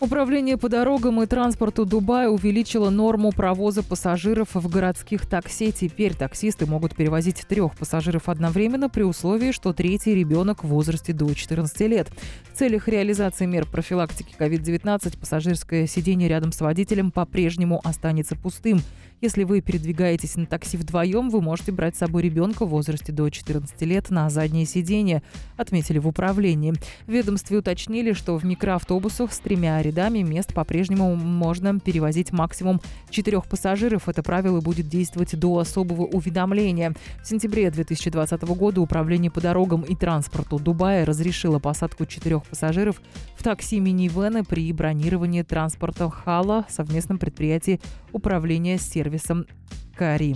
Управление по дорогам и транспорту Дубая увеличило норму провоза пассажиров в городских такси. Теперь таксисты могут перевозить 3 пассажиров одновременно при условии, что 3-й ребенок в возрасте до 14 лет. В целях реализации мер профилактики COVID-19 пассажирское сиденье рядом с водителем по-прежнему останется пустым. Если вы передвигаетесь на такси вдвоем, вы можете брать с собой ребенка в возрасте до 14 лет на заднее сиденье, отметили в управлении. В ведомстве уточнили, что в микроавтобусах с 3 рядами мест по-прежнему можно перевозить максимум 4 пассажиров. Это правило будет действовать до особого уведомления. В сентябре 2020 года Управление по дорогам и транспорту Дубая разрешило посадку 4 пассажиров в такси-минивэны при бронировании транспорта Хала в совместном предприятии управления сервисом Кари.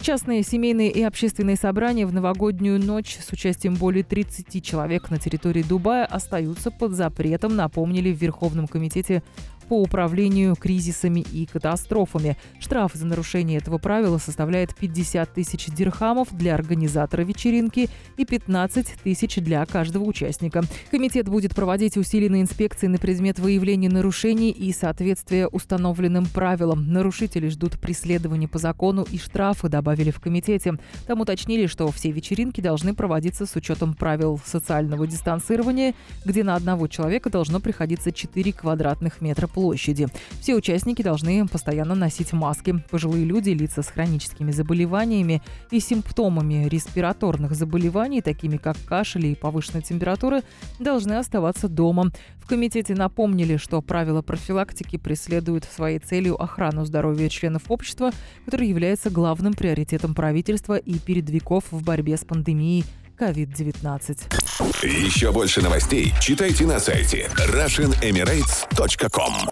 Частные, семейные и общественные собрания в новогоднюю ночь с участием более 30 человек на территории Дубая остаются под запретом, напомнили в Верховном комитете по управлению кризисами и катастрофами. Штраф за нарушение этого правила составляет 50 тысяч дирхамов для организатора вечеринки и 15 тысяч для каждого участника. Комитет будет проводить усиленные инспекции на предмет выявления нарушений и соответствия установленным правилам. Нарушители ждут преследования по закону и штрафы, добавили в комитете. Там уточнили, что все вечеринки должны проводиться с учетом правил социального дистанцирования, где на одного человека должно приходиться 4 квадратных метра площади. Все участники должны постоянно носить маски. Пожилые люди, лица с хроническими заболеваниями и симптомами респираторных заболеваний, такими как кашель и повышенная температура, должны оставаться дома. В комитете напомнили, что правила профилактики преследуют своей целью охрану здоровья членов общества, который является главным приоритетом правительства и передовиков в борьбе с пандемией COVID-19. Еще больше новостей читайте на сайте RussianEmirates.com.